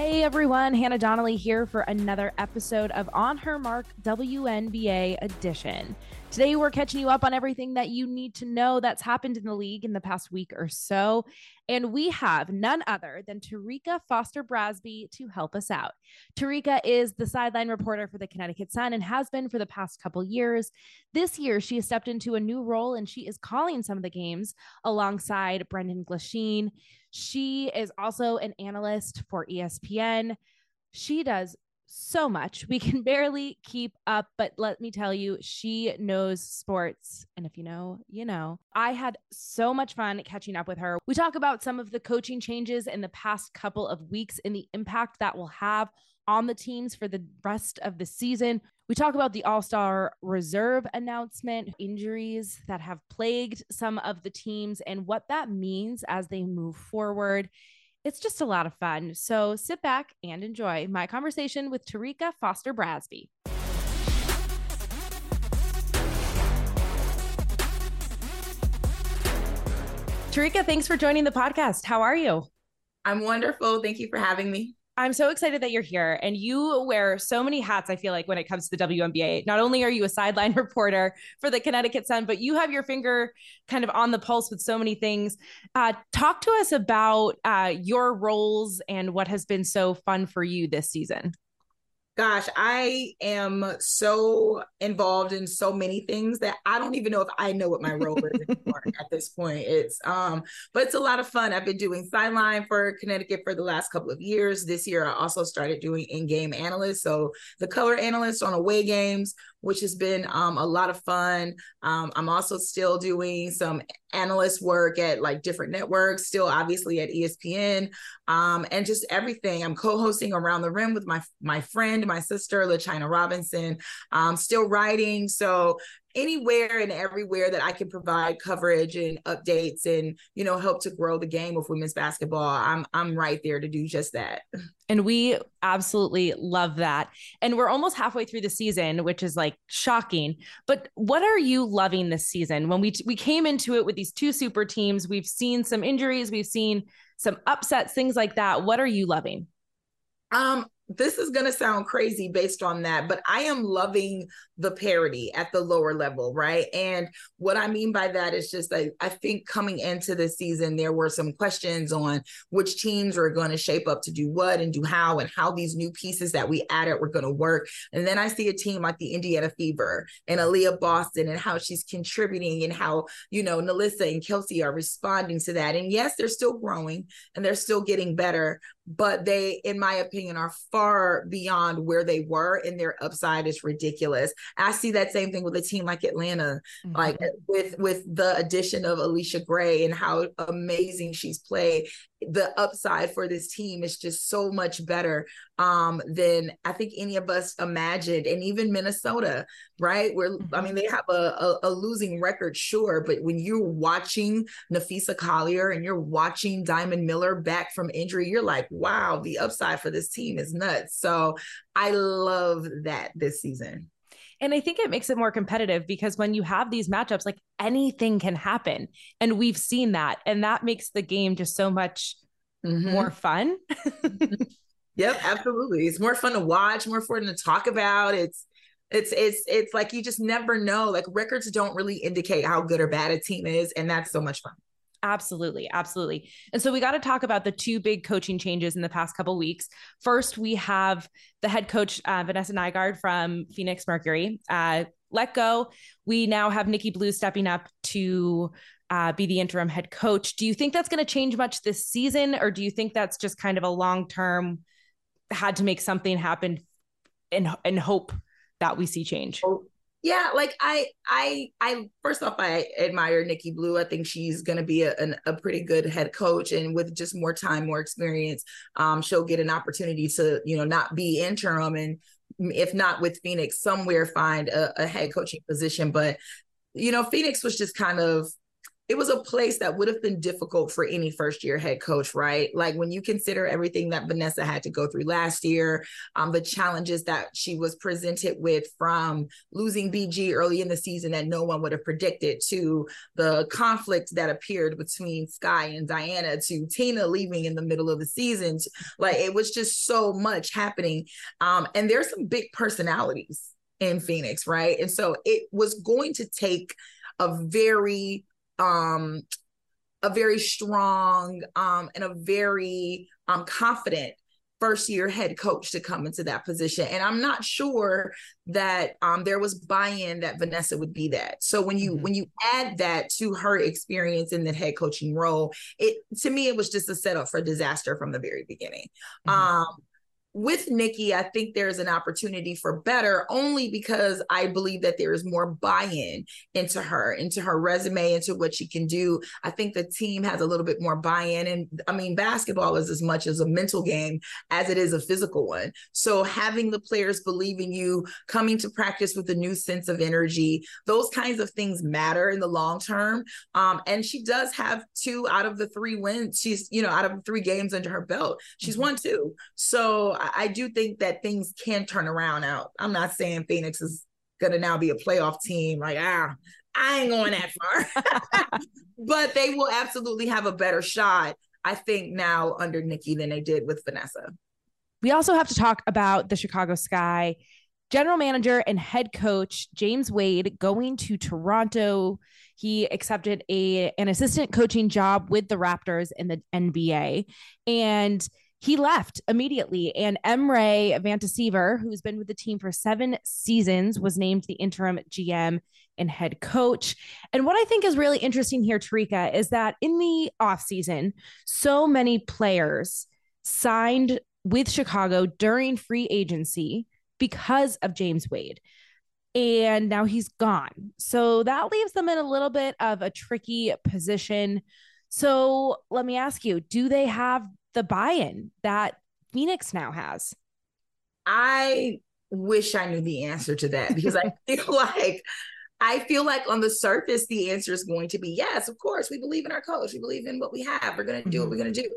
Hey everyone, Hannah Donnelly here for another episode of On Her Mark WNBA edition. Today we're catching you up on everything that you need to know that's happened in the league in the past week or so. And we have none other than Terrika Foster-Brasby to help us out. Terrika is the sideline reporter for the Connecticut Sun and has been for the past couple years. This year, she has stepped into a new role and she is calling some of the games alongside Brendan Glashine. She is also an analyst for ESPN. She does so much. We can barely keep up, but let me tell you, she knows sports. And if you know, you know. I had so much fun catching up with her. We talk about some of the coaching changes in the past couple of weeks and the impact that will have on the teams for the rest of the season. We talk about the All-Star Reserve announcement, injuries that have plagued some of the teams and what that means as they move forward. It's just a lot of fun. So sit back and enjoy my conversation with Terrika Foster-Brasby. Terrika, thanks for joining the podcast. How are you? I'm wonderful. Thank you for having me. I'm so excited that you're here, and you wear so many hats. I feel like when it comes to the WNBA, not only are you a sideline reporter for the Connecticut Sun, but you have your finger kind of on the pulse with so many things. Talk to us about your roles and what has been so fun for you this season. Gosh, I am so involved in so many things that I don't even know if I know what my role is anymore at this point. But it's a lot of fun. I've been doing sideline for Connecticut for the last couple of years. This year, I also started doing in-game analysts. So the color analyst on away games, which has been a lot of fun. I'm also still doing some analyst work at like different networks, still obviously at ESPN, and just everything. I'm co-hosting Around the Rim with my friend, my sister, LaChina Robinson, still writing. So anywhere and everywhere that I can provide coverage and updates and, you know, help to grow the game of women's basketball, I'm right there to do just that. And we absolutely love that. And we're almost halfway through the season, which is like shocking. But what are you loving this season? When we came into it with these two super teams, we've seen some injuries, we've seen some upsets, things like that. What are you loving? This is going to sound crazy based on that, but I am loving the parity at the lower level, right? And what I mean by that is just like, I think coming into the season, there were some questions on which teams were going to shape up to do what and how these new pieces that we added were going to work. And then I see a team like the Indiana Fever and Aaliyah Boston and how she's contributing and how, you know, Nalissa and Kelsey are responding to that. And yes, they're still growing and they're still getting better, but they, in my opinion, are far beyond where they were, and their upside is ridiculous. I see that same thing with a team like Atlanta, mm-hmm. like with the addition of Alicia Gray and how amazing she's played. The upside for this team is just so much better than I think any of us imagined. And even Minnesota, right? Mm-hmm. I mean, they have a losing record, sure, but when you're watching Nafisa Collier and you're watching Diamond Miller back from injury, you're like, wow, the upside for this team is nuts. So I love that this season. And I think it makes it more competitive because when you have these matchups, like anything can happen. And we've seen that. And that makes the game just so much mm-hmm. more fun. Yep, absolutely. It's more fun to watch, more fun to talk about. It's like, you just never know, like records don't really indicate how good or bad a team is. And that's so much fun. Absolutely. Absolutely. And so we got to talk about the two big coaching changes in the past couple of weeks. First, we have the head coach, Vanessa Nygaard from Phoenix Mercury, let go. We now have Nikki Blue stepping up to be the interim head coach. Do you think that's going to change much this season? Or do you think that's just kind of a long-term had to make something happen and hope that we see change? Oh. Yeah, like I first off, I admire Nikki Blue. I think she's going to be a pretty good head coach, and with just more time, more experience, she'll get an opportunity to, you know, not be interim, and if not with Phoenix, somewhere find a head coaching position. But, you know, Phoenix was just kind of it was a place that would have been difficult for any first year head coach, right? Like when you consider everything that Vanessa had to go through last year, the challenges that she was presented with, from losing BG early in the season that no one would have predicted, to the conflict that appeared between Sky and Diana, to Tina leaving in the middle of the season. Like it was just so much happening. And there's some big personalities in Phoenix, right? And so it was going to take a very strong and a very confident first-year head coach to come into that position. And I'm not sure that there was buy-in that Vanessa would be that. So when you when you add that to her experience in the head coaching role, to me it was just a setup for disaster from the very beginning. With Nikki, I think there's an opportunity for better, only because I believe that there is more buy-in into her resume, into what she can do. I think the team has a little bit more buy-in. And I mean, basketball is as much as a mental game as it is a physical one. So having the players believe in you, coming to practice with a new sense of energy, those kinds of things matter in the long term. And she does have 2 out of the 3 wins. She's, out of 3 games under her belt, she's won 2. So I do think that things can turn around out. I'm not saying Phoenix is going to now be a playoff team. Like, I ain't going that far. But they will absolutely have a better shot, I think, now under Nikki than they did with Vanessa. We also have to talk about the Chicago Sky. General manager and head coach James Wade going to Toronto. He accepted an assistant coaching job with the Raptors in the NBA. And he left immediately, and M. Ray Vantasiever, who's been with the team for 7 seasons, was named the interim GM and head coach. And what I think is really interesting here, Terrika, is that in the offseason, so many players signed with Chicago during free agency because of James Wade. And now he's gone. So that leaves them in a little bit of a tricky position. So let me ask you, do they have the buy-in that Phoenix now has? I wish I knew the answer to that, because I feel like on the surface, the answer is going to be, yes, of course, we believe in our coach. We believe in what we have. We're going to do what we're going to do.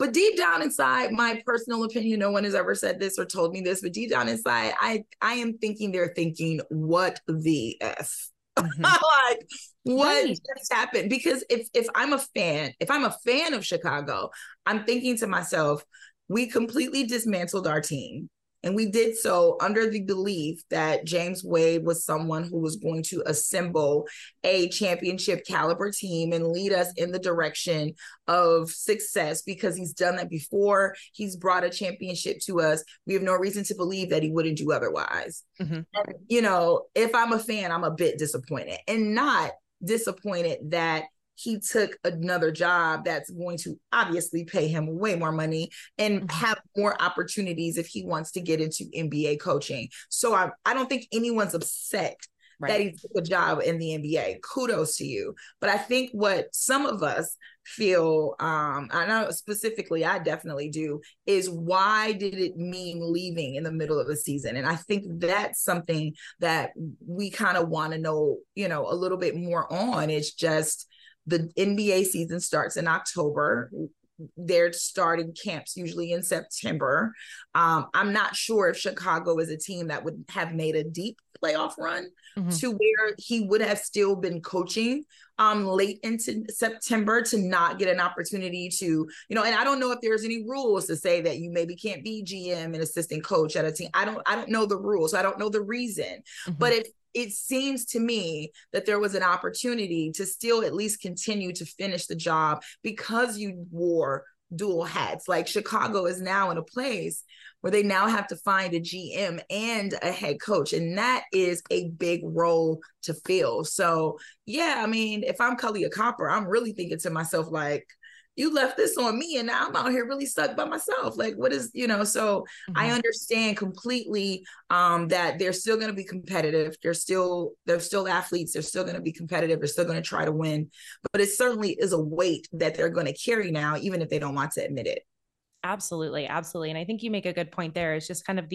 But deep down inside, my personal opinion, no one has ever said this or told me this, but deep down inside, I am thinking they're thinking, what the F? Like, what just happened? Because if I'm a fan of Chicago, I'm thinking to myself, we completely dismantled our team. And we did so under the belief that James Wade was someone who was going to assemble a championship caliber team and lead us in the direction of success, because he's done that before. He's brought a championship to us. We have no reason to believe that he wouldn't do otherwise. And, if I'm a fan, I'm a bit disappointed, and not disappointed that he took another job that's going to obviously pay him way more money and have more opportunities if he wants to get into NBA coaching. So I don't think anyone's upset that he took a job in the NBA. Kudos to you. But I think what some of us feel, I know specifically, I definitely do, is why did it mean leaving in the middle of the season? And I think that's something that we kind of want to know, a little bit more on. It's just, the NBA season starts in October. They're starting camps usually in September. I'm not sure if Chicago is a team that would have made a deep playoff run to where he would have still been coaching late into September to not get an opportunity to, and I don't know if there's any rules to say that you maybe can't be GM and assistant coach at a team. I don't know the rules. So I don't know the reason, but it seems to me that there was an opportunity to still at least continue to finish the job, because you wore dual hats. Like Chicago is now in a place where they now have to find a GM and a head coach. And that is a big role to fill. So yeah, I mean, if I'm Kalia Copper, I'm really thinking to myself, like, you left this on me and now I'm out here really stuck by myself. Like, what is, so I understand completely that they're still going to be competitive. They're still athletes. They're still going to be competitive. They're still going to try to win, but it certainly is a weight that they're going to carry now, even if they don't want to admit it. Absolutely. Absolutely. And I think you make a good point there. It's just kind of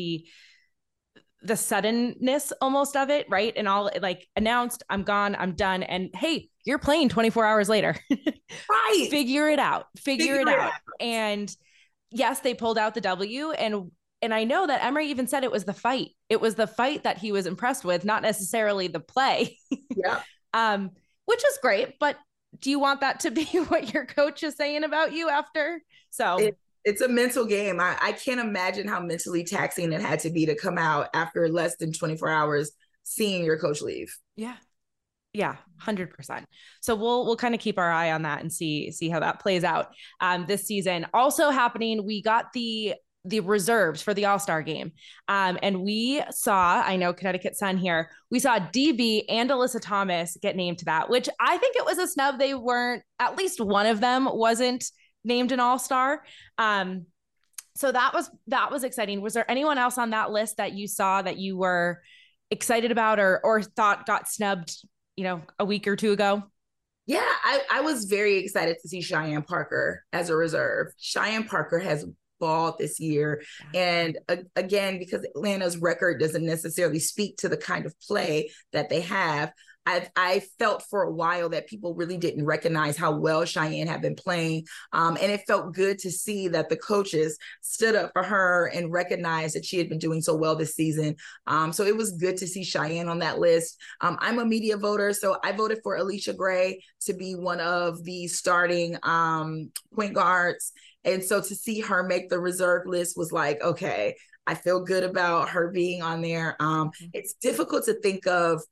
the suddenness almost of it, right? And all like announced, I'm gone, I'm done. And hey, you're playing 24 hours later. Right. Figure it out. And yes, they pulled out the W. And I know that Emery even said it was the fight. It was the fight that he was impressed with, not necessarily the play. Yeah. Which is great, but do you want that to be what your coach is saying about you after? So it's a mental game. I can't imagine how mentally taxing it had to be to come out after less than 24 hours, seeing your coach leave. Yeah. Yeah. 100%. So we'll kind of keep our eye on that and see how that plays out this season. Also happening, we got the reserves for the All-Star game. And we saw, I know Connecticut Sun here, we saw DB and Alyssa Thomas get named to that, which I think it was a snub. They weren't, at least one of them wasn't named an All-Star. So that was exciting. Was there anyone else on that list that you saw that you were excited about or thought got snubbed, a week or two ago? Yeah, I was very excited to see Cheyenne Parker as a reserve. Cheyenne Parker has ball this year. And again, because Atlanta's record doesn't necessarily speak to the kind of play that they have, I felt for a while that people really didn't recognize how well Cheyenne had been playing. And it felt good to see that the coaches stood up for her and recognized that she had been doing so well this season. So it was good to see Cheyenne on that list. I'm a media voter, so I voted for Alicia Gray to be one of the starting point guards. And so to see her make the reserve list was like, okay, I feel good about her being on there. It's difficult to think of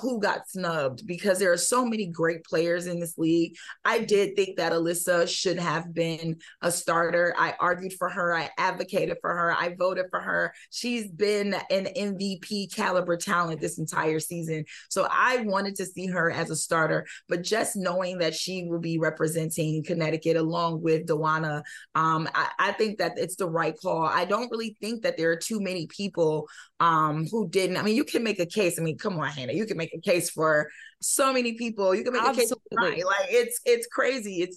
who got snubbed because there are so many great players in this league. I did think that Alyssa should have been a starter. I argued for her. I advocated for her. I voted for her. She's been an MVP caliber talent this entire season. So I wanted to see her as a starter, but just knowing that she will be representing Connecticut along with Dewana, I think that it's the right call. I don't really think that there are too many people who didn't. I mean, you can make a case. I mean, come on, Hannah. You can make a case for so many people. You can make a case, right? Like it's crazy. It's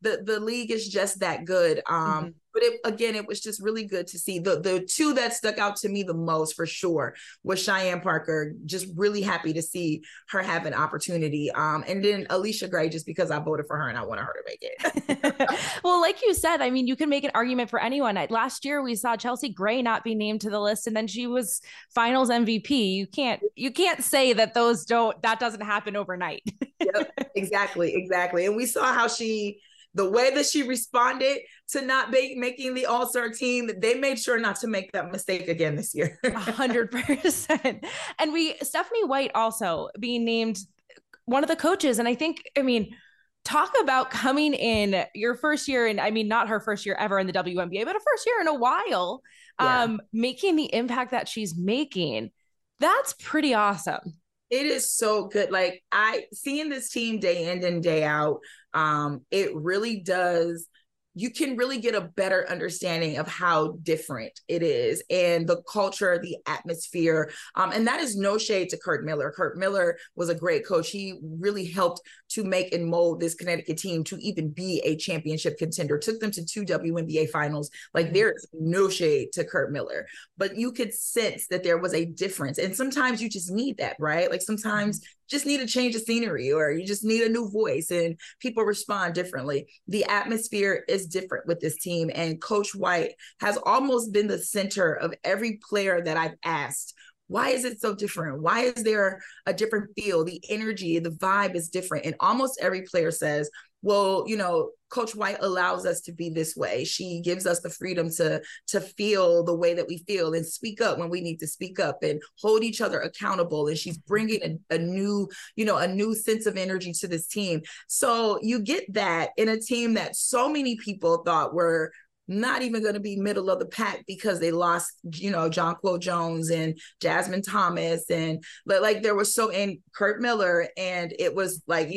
the league is just that good. But it was just really good to see. The two that stuck out to me the most for sure was Cheyenne Parker. Just really happy to see her have an opportunity. And then Alicia Gray, just because I voted for her and I wanted her to make it. Well, like you said, I mean, you can make an argument for anyone. Last year we saw Chelsea Gray not be named to the list, and then she was Finals MVP. You can't say that that doesn't happen overnight. Yep, exactly. And we saw how the way that she responded to not making the All-Star team, they made sure not to make that mistake again this year. 100%. And Stephanie White also being named one of the coaches. And I think, talk about coming in your first year, and not her first year ever in the WNBA, but a first year in a while, making the impact that she's making. That's pretty awesome. It is so good. Like seeing this team day in and day out, it really does. You can really get a better understanding of how different it is and the culture, the atmosphere. And that is no shade to Curt Miller. Curt Miller was a great coach. He really helped to make and mold this Connecticut team to even be a championship contender, took them to 2 WNBA finals. Like there is no shade to Curt Miller, but you could sense that there was a difference. And sometimes you just need that, right? Like sometimes just need a change of scenery, or you just need a new voice, and people respond differently. The atmosphere is different with this team, and Coach White has almost been the center of every player that I've asked, why is it so different? Why is there a different feel? The energy, the vibe is different. And almost every player says, well, Coach White allows us to be this way. She gives us the freedom to feel the way that we feel and speak up when we need to speak up and hold each other accountable. And she's bringing a new sense of energy to this team. So you get that in a team that so many people thought were not even going to be middle of the pack because they lost, Jonquil Jones and Jasmine Thomas. And Curt Miller. And it was like,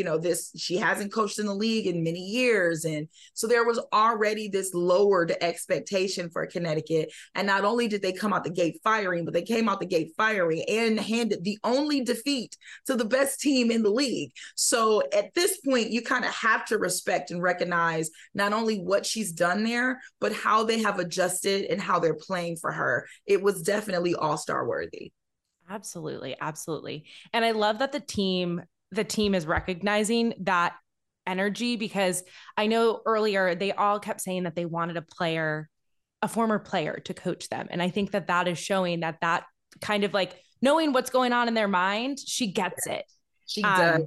she hasn't coached in the league in many years. And so there was already this lowered expectation for Connecticut. And not only did they come out the gate firing, but they came out the gate firing and handed the only defeat to the best team in the league. So at this point, you kind of have to respect and recognize not only what she's done there, but how they have adjusted and how they're playing for her, it was definitely all-star worthy. Absolutely. Absolutely. And I love that the team is recognizing that energy, because I know earlier they all kept saying that they wanted a former player to coach them. And I think that is showing that kind of like knowing what's going on in their mind, she gets it. She does.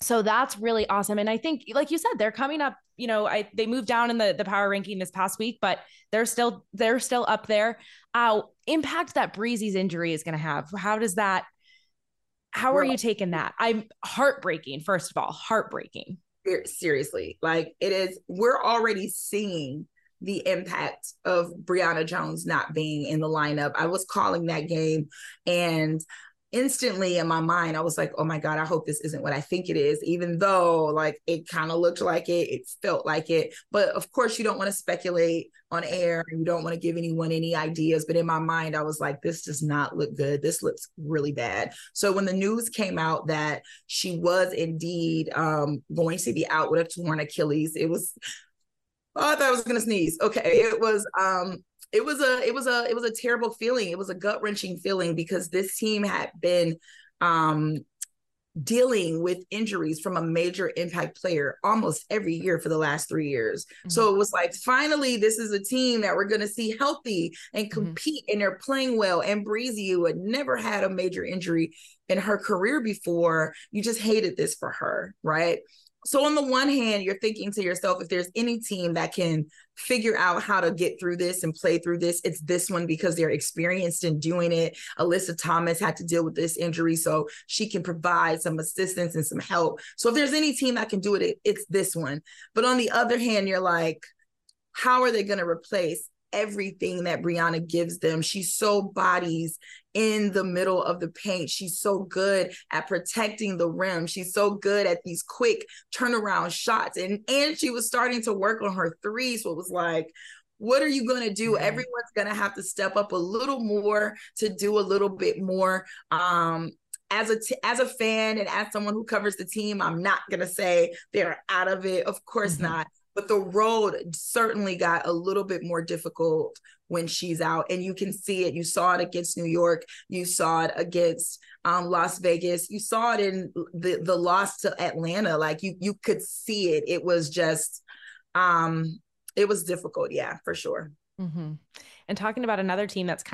So that's really awesome. And I think, like you said, they're coming up, you know, they moved down in the power ranking this past week, but they're still up there. Impact that Breezy's injury is going to have. How are you taking that? I'm heartbreaking. First of all, heartbreaking. Seriously. Like it is, we're already seeing the impact of Brionna Jones not being in the lineup. I was calling that game and instantly in my mind, I was like, oh my God, I hope this isn't what I think it is, even though like it kind of looked like it, it felt like it. But of course you don't want to speculate on air. You don't want to give anyone any ideas. But in my mind, I was like, this does not look good. This looks really bad. So when the news came out that she was indeed going to be out with a torn Achilles, it was, oh, I thought I was going to sneeze. Okay. It was a terrible feeling. It was a gut-wrenching feeling because this team had been dealing with injuries from a major impact player almost every year for the last 3 years. Mm-hmm. So it was like, finally, this is a team that we're going to see healthy and compete, mm-hmm. and they're playing well. And Breezy, who had never had a major injury in her career before, you just hated this for her, right? So on the one hand, you're thinking to yourself, if there's any team that can figure out how to get through this and play through this, it's this one because they're experienced in doing it. Alyssa Thomas had to deal with this injury, so she can provide some assistance and some help. So if there's any team that can do it, it's this one. But on the other hand, you're like, how are they going to replace everything that Brianna gives them? She so bodies in the middle of the paint. She's so good at protecting the rim. She's so good at these quick turnaround shots. And she was starting to work on her three. So it was like, what are you going to do? Yeah. Everyone's going to have to step up a little more to do a little bit more. As a fan and as someone who covers the team, I'm not going to say they're out of it. Of course not. But the road certainly got a little bit more difficult when she's out. And you can see it. You saw it against New York. You saw it against Las Vegas. You saw it in the loss to Atlanta. Like you could see it. It was just, it was difficult. Yeah, for sure. Mm-hmm. And talking about another team that's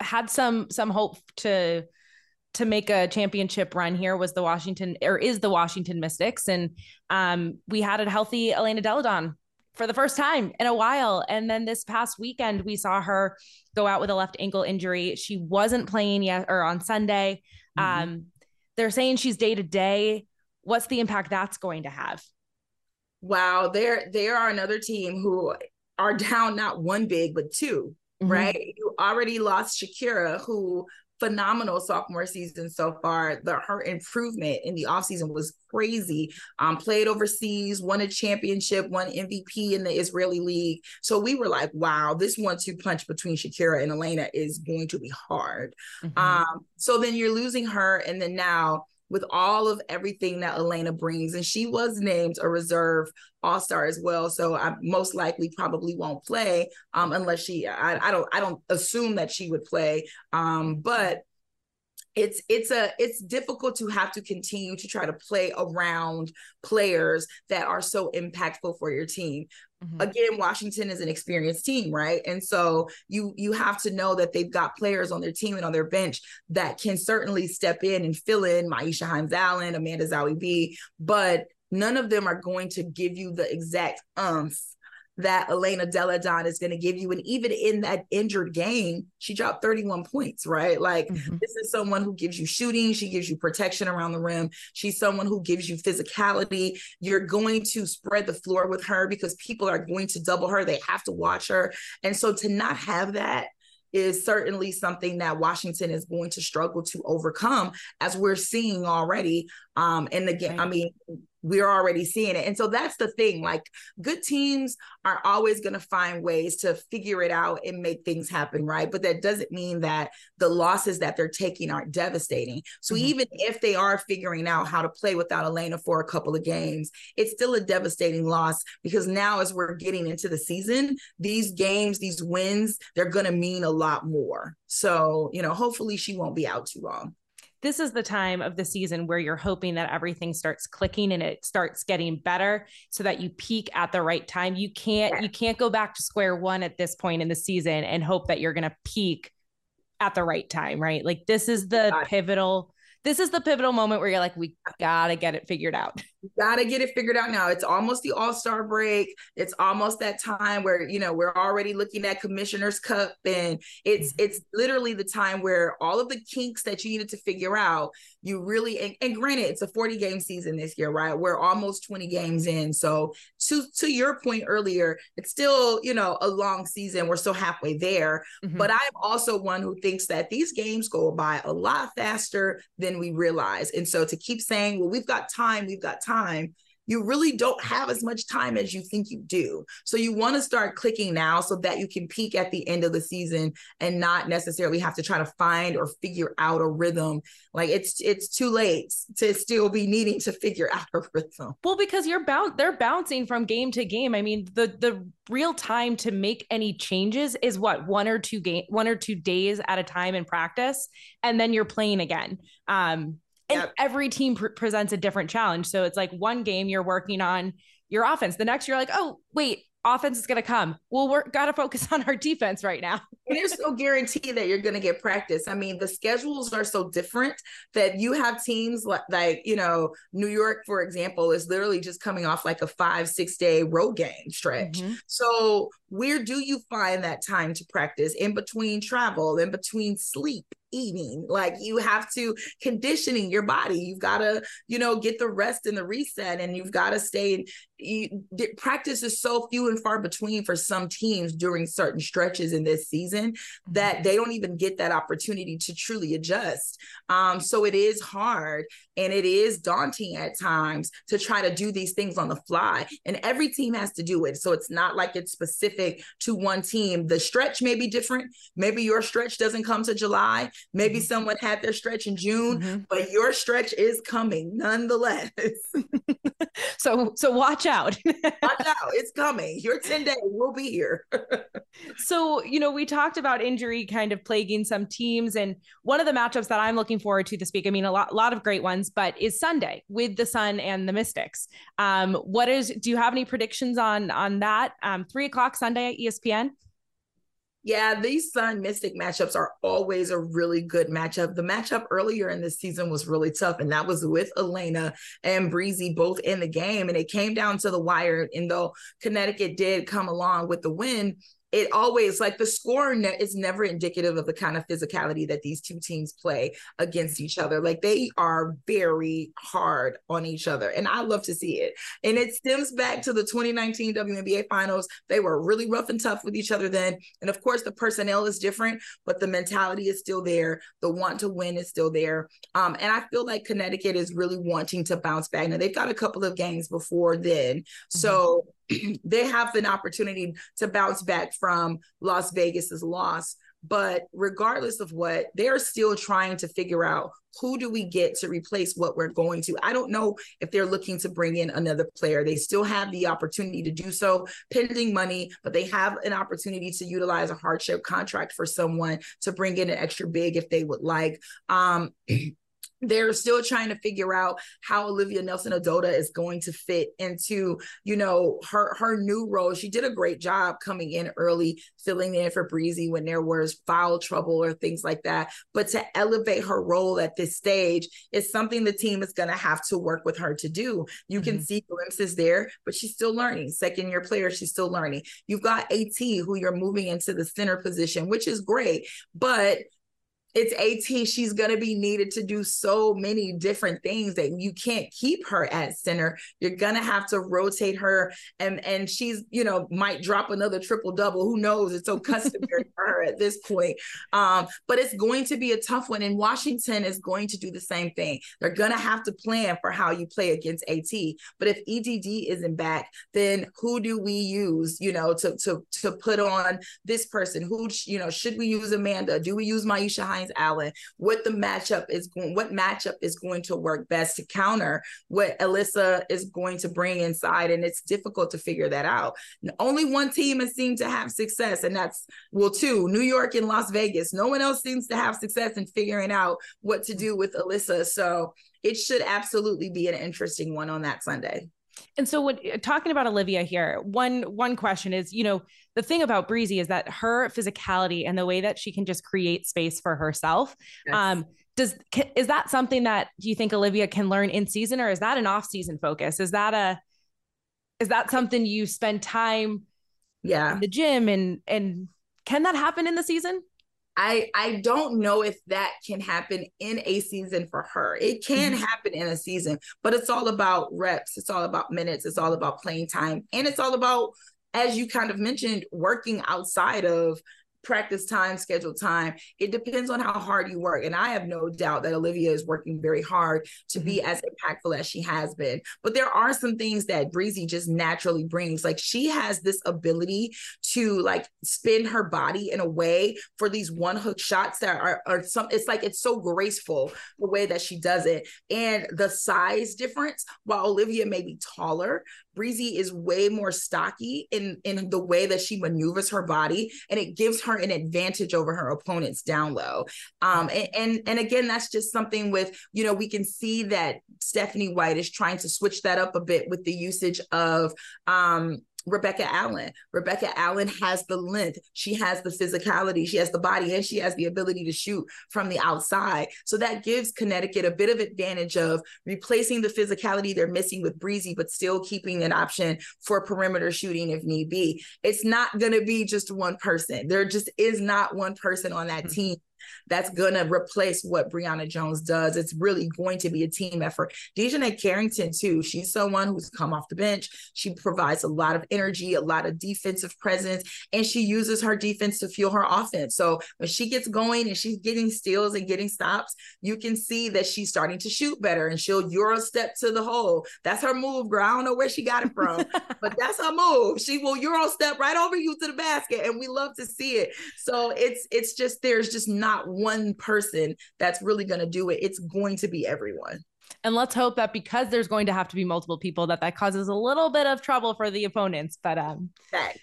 had some hope to make a championship run here is the Washington Mystics. And we had a healthy Elena Delle Donne for the first time in a while. And then this past weekend, we saw her go out with a left ankle injury. She wasn't playing yet or on Sunday. Mm-hmm. They're saying she's day to day. What's the impact that's going to have? Wow. There are another team who are down, not one big, but two, mm-hmm. right? You already lost Shakira, who phenomenal sophomore season so far. Her improvement in the offseason was crazy. Played overseas, won a championship, won MVP in the Israeli league. So we were like, wow, this 1-2 punch between Shakira and Elena is going to be hard. Mm-hmm. So then you're losing her. And then now with all of everything that Elena brings, and she was named a reserve all-star as well. So I most likely probably won't play unless she, I don't assume that she would play. But it's difficult to have to continue to try to play around players that are so impactful for your team. Mm-hmm. Again, Washington is an experienced team, right? And so you have to know that they've got players on their team and on their bench that can certainly step in and fill in Maisha Hines-Allen, Amanda Zowie B, but none of them are going to give you the exact umph that Elena Delle Donne is going to give you. And even in that injured game, she dropped 31 points, right? Like, mm-hmm. this is someone who gives you shooting. She gives you protection around the rim. She's someone who gives you physicality. You're going to spread the floor with her because people are going to double her. They have to watch her. And so to not have that is certainly something that Washington is going to struggle to overcome, as we're seeing already in the game. Right. I mean, we're already seeing it. And so that's the thing, like good teams are always going to find ways to figure it out and make things happen, right? But that doesn't mean that the losses that they're taking aren't devastating. So even if they are figuring out how to play without Elena for a couple of games, it's still a devastating loss, because now as we're getting into the season, these games, these wins, they're going to mean a lot more. So, you know, hopefully she won't be out too long. This is the time of the season where you're hoping that everything starts clicking and it starts getting better so that you peak at the right time. You can't go back to square one at this point in the season and hope that you're going to peak at the right time, right? Like this is the pivotal moment where you're like, we got to get it figured out. Got to get it figured out now. It's almost the All-Star break. It's almost that time where, you know, we're already looking at Commissioner's Cup, and it's literally the time where all of the kinks that you needed to figure out, you really, and granted, it's a 40 game season this year, right? We're almost 20 games in. So to your point earlier, it's still, you know, a long season. We're still halfway there, but I'm also one who thinks that these games go by a lot faster than we realize. And so to keep saying, well, we've got time, you really don't have as much time as you think you do. So you want to start clicking now so that you can peak at the end of the season and not necessarily have to try to find or figure out a rhythm. Like it's too late to still be needing to figure out a rhythm. Well, because they're bouncing from game to game. I mean, the real time to make any changes is what, one or two days at a time in practice, and then you're playing again. And every team presents a different challenge. So it's like one game you're working on your offense. The next you're like, oh, wait, offense is going to come. Well, we're got to focus on our defense right now. And there's no guarantee that you're going to get practice. I mean, the schedules are so different that you have teams like, you know, New York, for example, is literally just coming off like a 5-6 day road game stretch. So where do you find that time to practice in between travel, in between sleep, eating? Like you have to conditioning your body. You've got to, you know, get the rest and the reset, and you've got to stay. Practice is so few and far between for some teams during certain stretches in this season that they don't even get that opportunity to truly adjust. So it is hard and it is daunting at times to try to do these things on the fly, and every team has to do it. So it's not like it's specific to one team. The stretch may be different. Maybe your stretch doesn't come to July. Maybe someone had their stretch in June, but your stretch is coming nonetheless. So watch out. It's coming. Your 10 days will be here. So, you know, we talked about injury kind of plaguing some teams, and one of the matchups that I'm looking forward to this week, I mean, a lot of great ones, but is Sunday with the Sun and the Mystics. Do you have any predictions on that? 3:00 Sunday at ESPN. Yeah, these Sun Mystic matchups are always a really good matchup. The matchup earlier in the season was really tough, and that was with Elena and Breezy both in the game, and it came down to the wire. And though Connecticut did come along with the win, it always, like the score is never indicative of the kind of physicality that these two teams play against each other. Like they are very hard on each other, and I love to see it. And it stems back to the 2019 WNBA finals. They were really rough and tough with each other then. And of course the personnel is different, but the mentality is still there. The want to win is still there. And I feel like Connecticut is really wanting to bounce back. Now they've got a couple of games before then. So they have an opportunity to bounce back from Las Vegas's loss. But regardless of what, they're still trying to figure out, who do we get to replace what we're going to? I don't know if they're looking to bring in another player. They still have the opportunity to do so, pending money, but they have an opportunity to utilize a hardship contract for someone to bring in an extra big if they would like. They're still trying to figure out how Olivia Nelson-Ododa is going to fit into, you know, her new role. She did a great job coming in early, filling in for Breezy when there was foul trouble or things like that. But to elevate her role at this stage is something the team is going to have to work with her to do. You can see glimpses there, but she's still learning. Second year player, she's still learning. You've got AT, who you're moving into the center position, which is great, but It's AT. She's going to be needed to do so many different things that you can't keep her at center. You're going to have to rotate her, and she's, you know, might drop another triple double. Who knows? It's so customary for her at this point. But it's going to be a tough one. And Washington is going to do the same thing. They're going to have to plan for how you play against AT. But if EDD isn't back, then who do we use, you know, to put on this person? Who, you know, should we use Amanda? Do we use Myesha Allen? What matchup is going to work best to counter what Alyssa is going to bring inside? And it's difficult to figure that out. And only one team has seemed to have success, and that's, well, two, New York and Las Vegas. No one else seems to have success in figuring out what to do with Alyssa. So it should absolutely be an interesting one on that Sunday. And so when talking about Olivia here, one question is, you know, the thing about Breezy is that her physicality and the way that she can just create space for herself. Yes. Is that something that you think Olivia can learn in season, or is that an off season focus? Is that something you spend time in the gym, and can that happen in the season? I don't know if that can happen in a season for her. It can happen in a season, but it's all about reps. It's all about minutes. It's all about playing time. And it's all about, as you kind of mentioned, working outside of practice time, scheduled time. It depends on how hard you work. And I have no doubt that Olivia is working very hard to be as impactful as she has been. But there are some things that Breezy just naturally brings. Like, she has this ability to like spin her body in a way for these one hook shots that are some, it's like, it's so graceful the way that she does it. And the size difference, while Olivia may be taller, Breezy is way more stocky in the way that she maneuvers her body, and it gives her an advantage over her opponents down low. And again, that's just something with, you know, we can see that Stephanie White is trying to switch that up a bit with the usage of Rebecca Allen. Rebecca Allen has the length, she has the physicality, she has the body, and she has the ability to shoot from the outside. So that gives Connecticut a bit of advantage of replacing the physicality they're missing with Breezy, but still keeping an option for perimeter shooting if need be. It's not going to be just one person. There just is not one person on that team that's going to replace what Brionna Jones does. It's really going to be a team effort. Dejanay Carrington, too. She's someone who's come off the bench. She provides a lot of energy, a lot of defensive presence, and she uses her defense to fuel her offense. So when she gets going and she's getting steals and getting stops, you can see that she's starting to shoot better, and she'll Euro step to the hole. That's her move, girl. I don't know where she got it from, but that's her move. She will Euro step right over you to the basket, and we love to see it. So it's just, there's just not one person that's really going to do it. It's going to be everyone. And let's hope that, because there's going to have to be multiple people, that causes a little bit of trouble for the opponents, but thanks.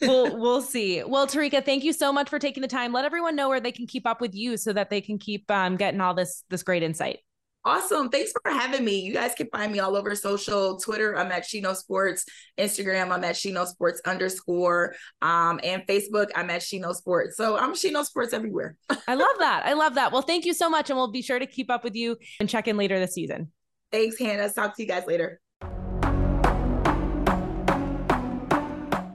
we'll see. Well, Terrika, thank you so much for taking the time. Let everyone know where they can keep up with you so that they can keep getting all this great insight. Awesome. Thanks for having me. You guys can find me all over social. Twitter, I'm at SheKnowsSports. Instagram, I'm at SheKnowsSports_. And Facebook, I'm at SheKnowsSports. So I'm SheKnowsSports everywhere. I love that. I love that. Well, thank you so much. And we'll be sure to keep up with you and check in later this season. Thanks, Hannah. Talk to you guys later.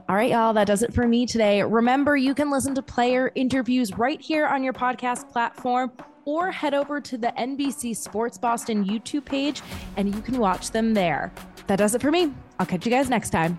All right, y'all, that does it for me today. Remember, you can listen to player interviews right here on your podcast platform, or head over to the NBC Sports Boston YouTube page and you can watch them there. That does it for me. I'll catch you guys next time.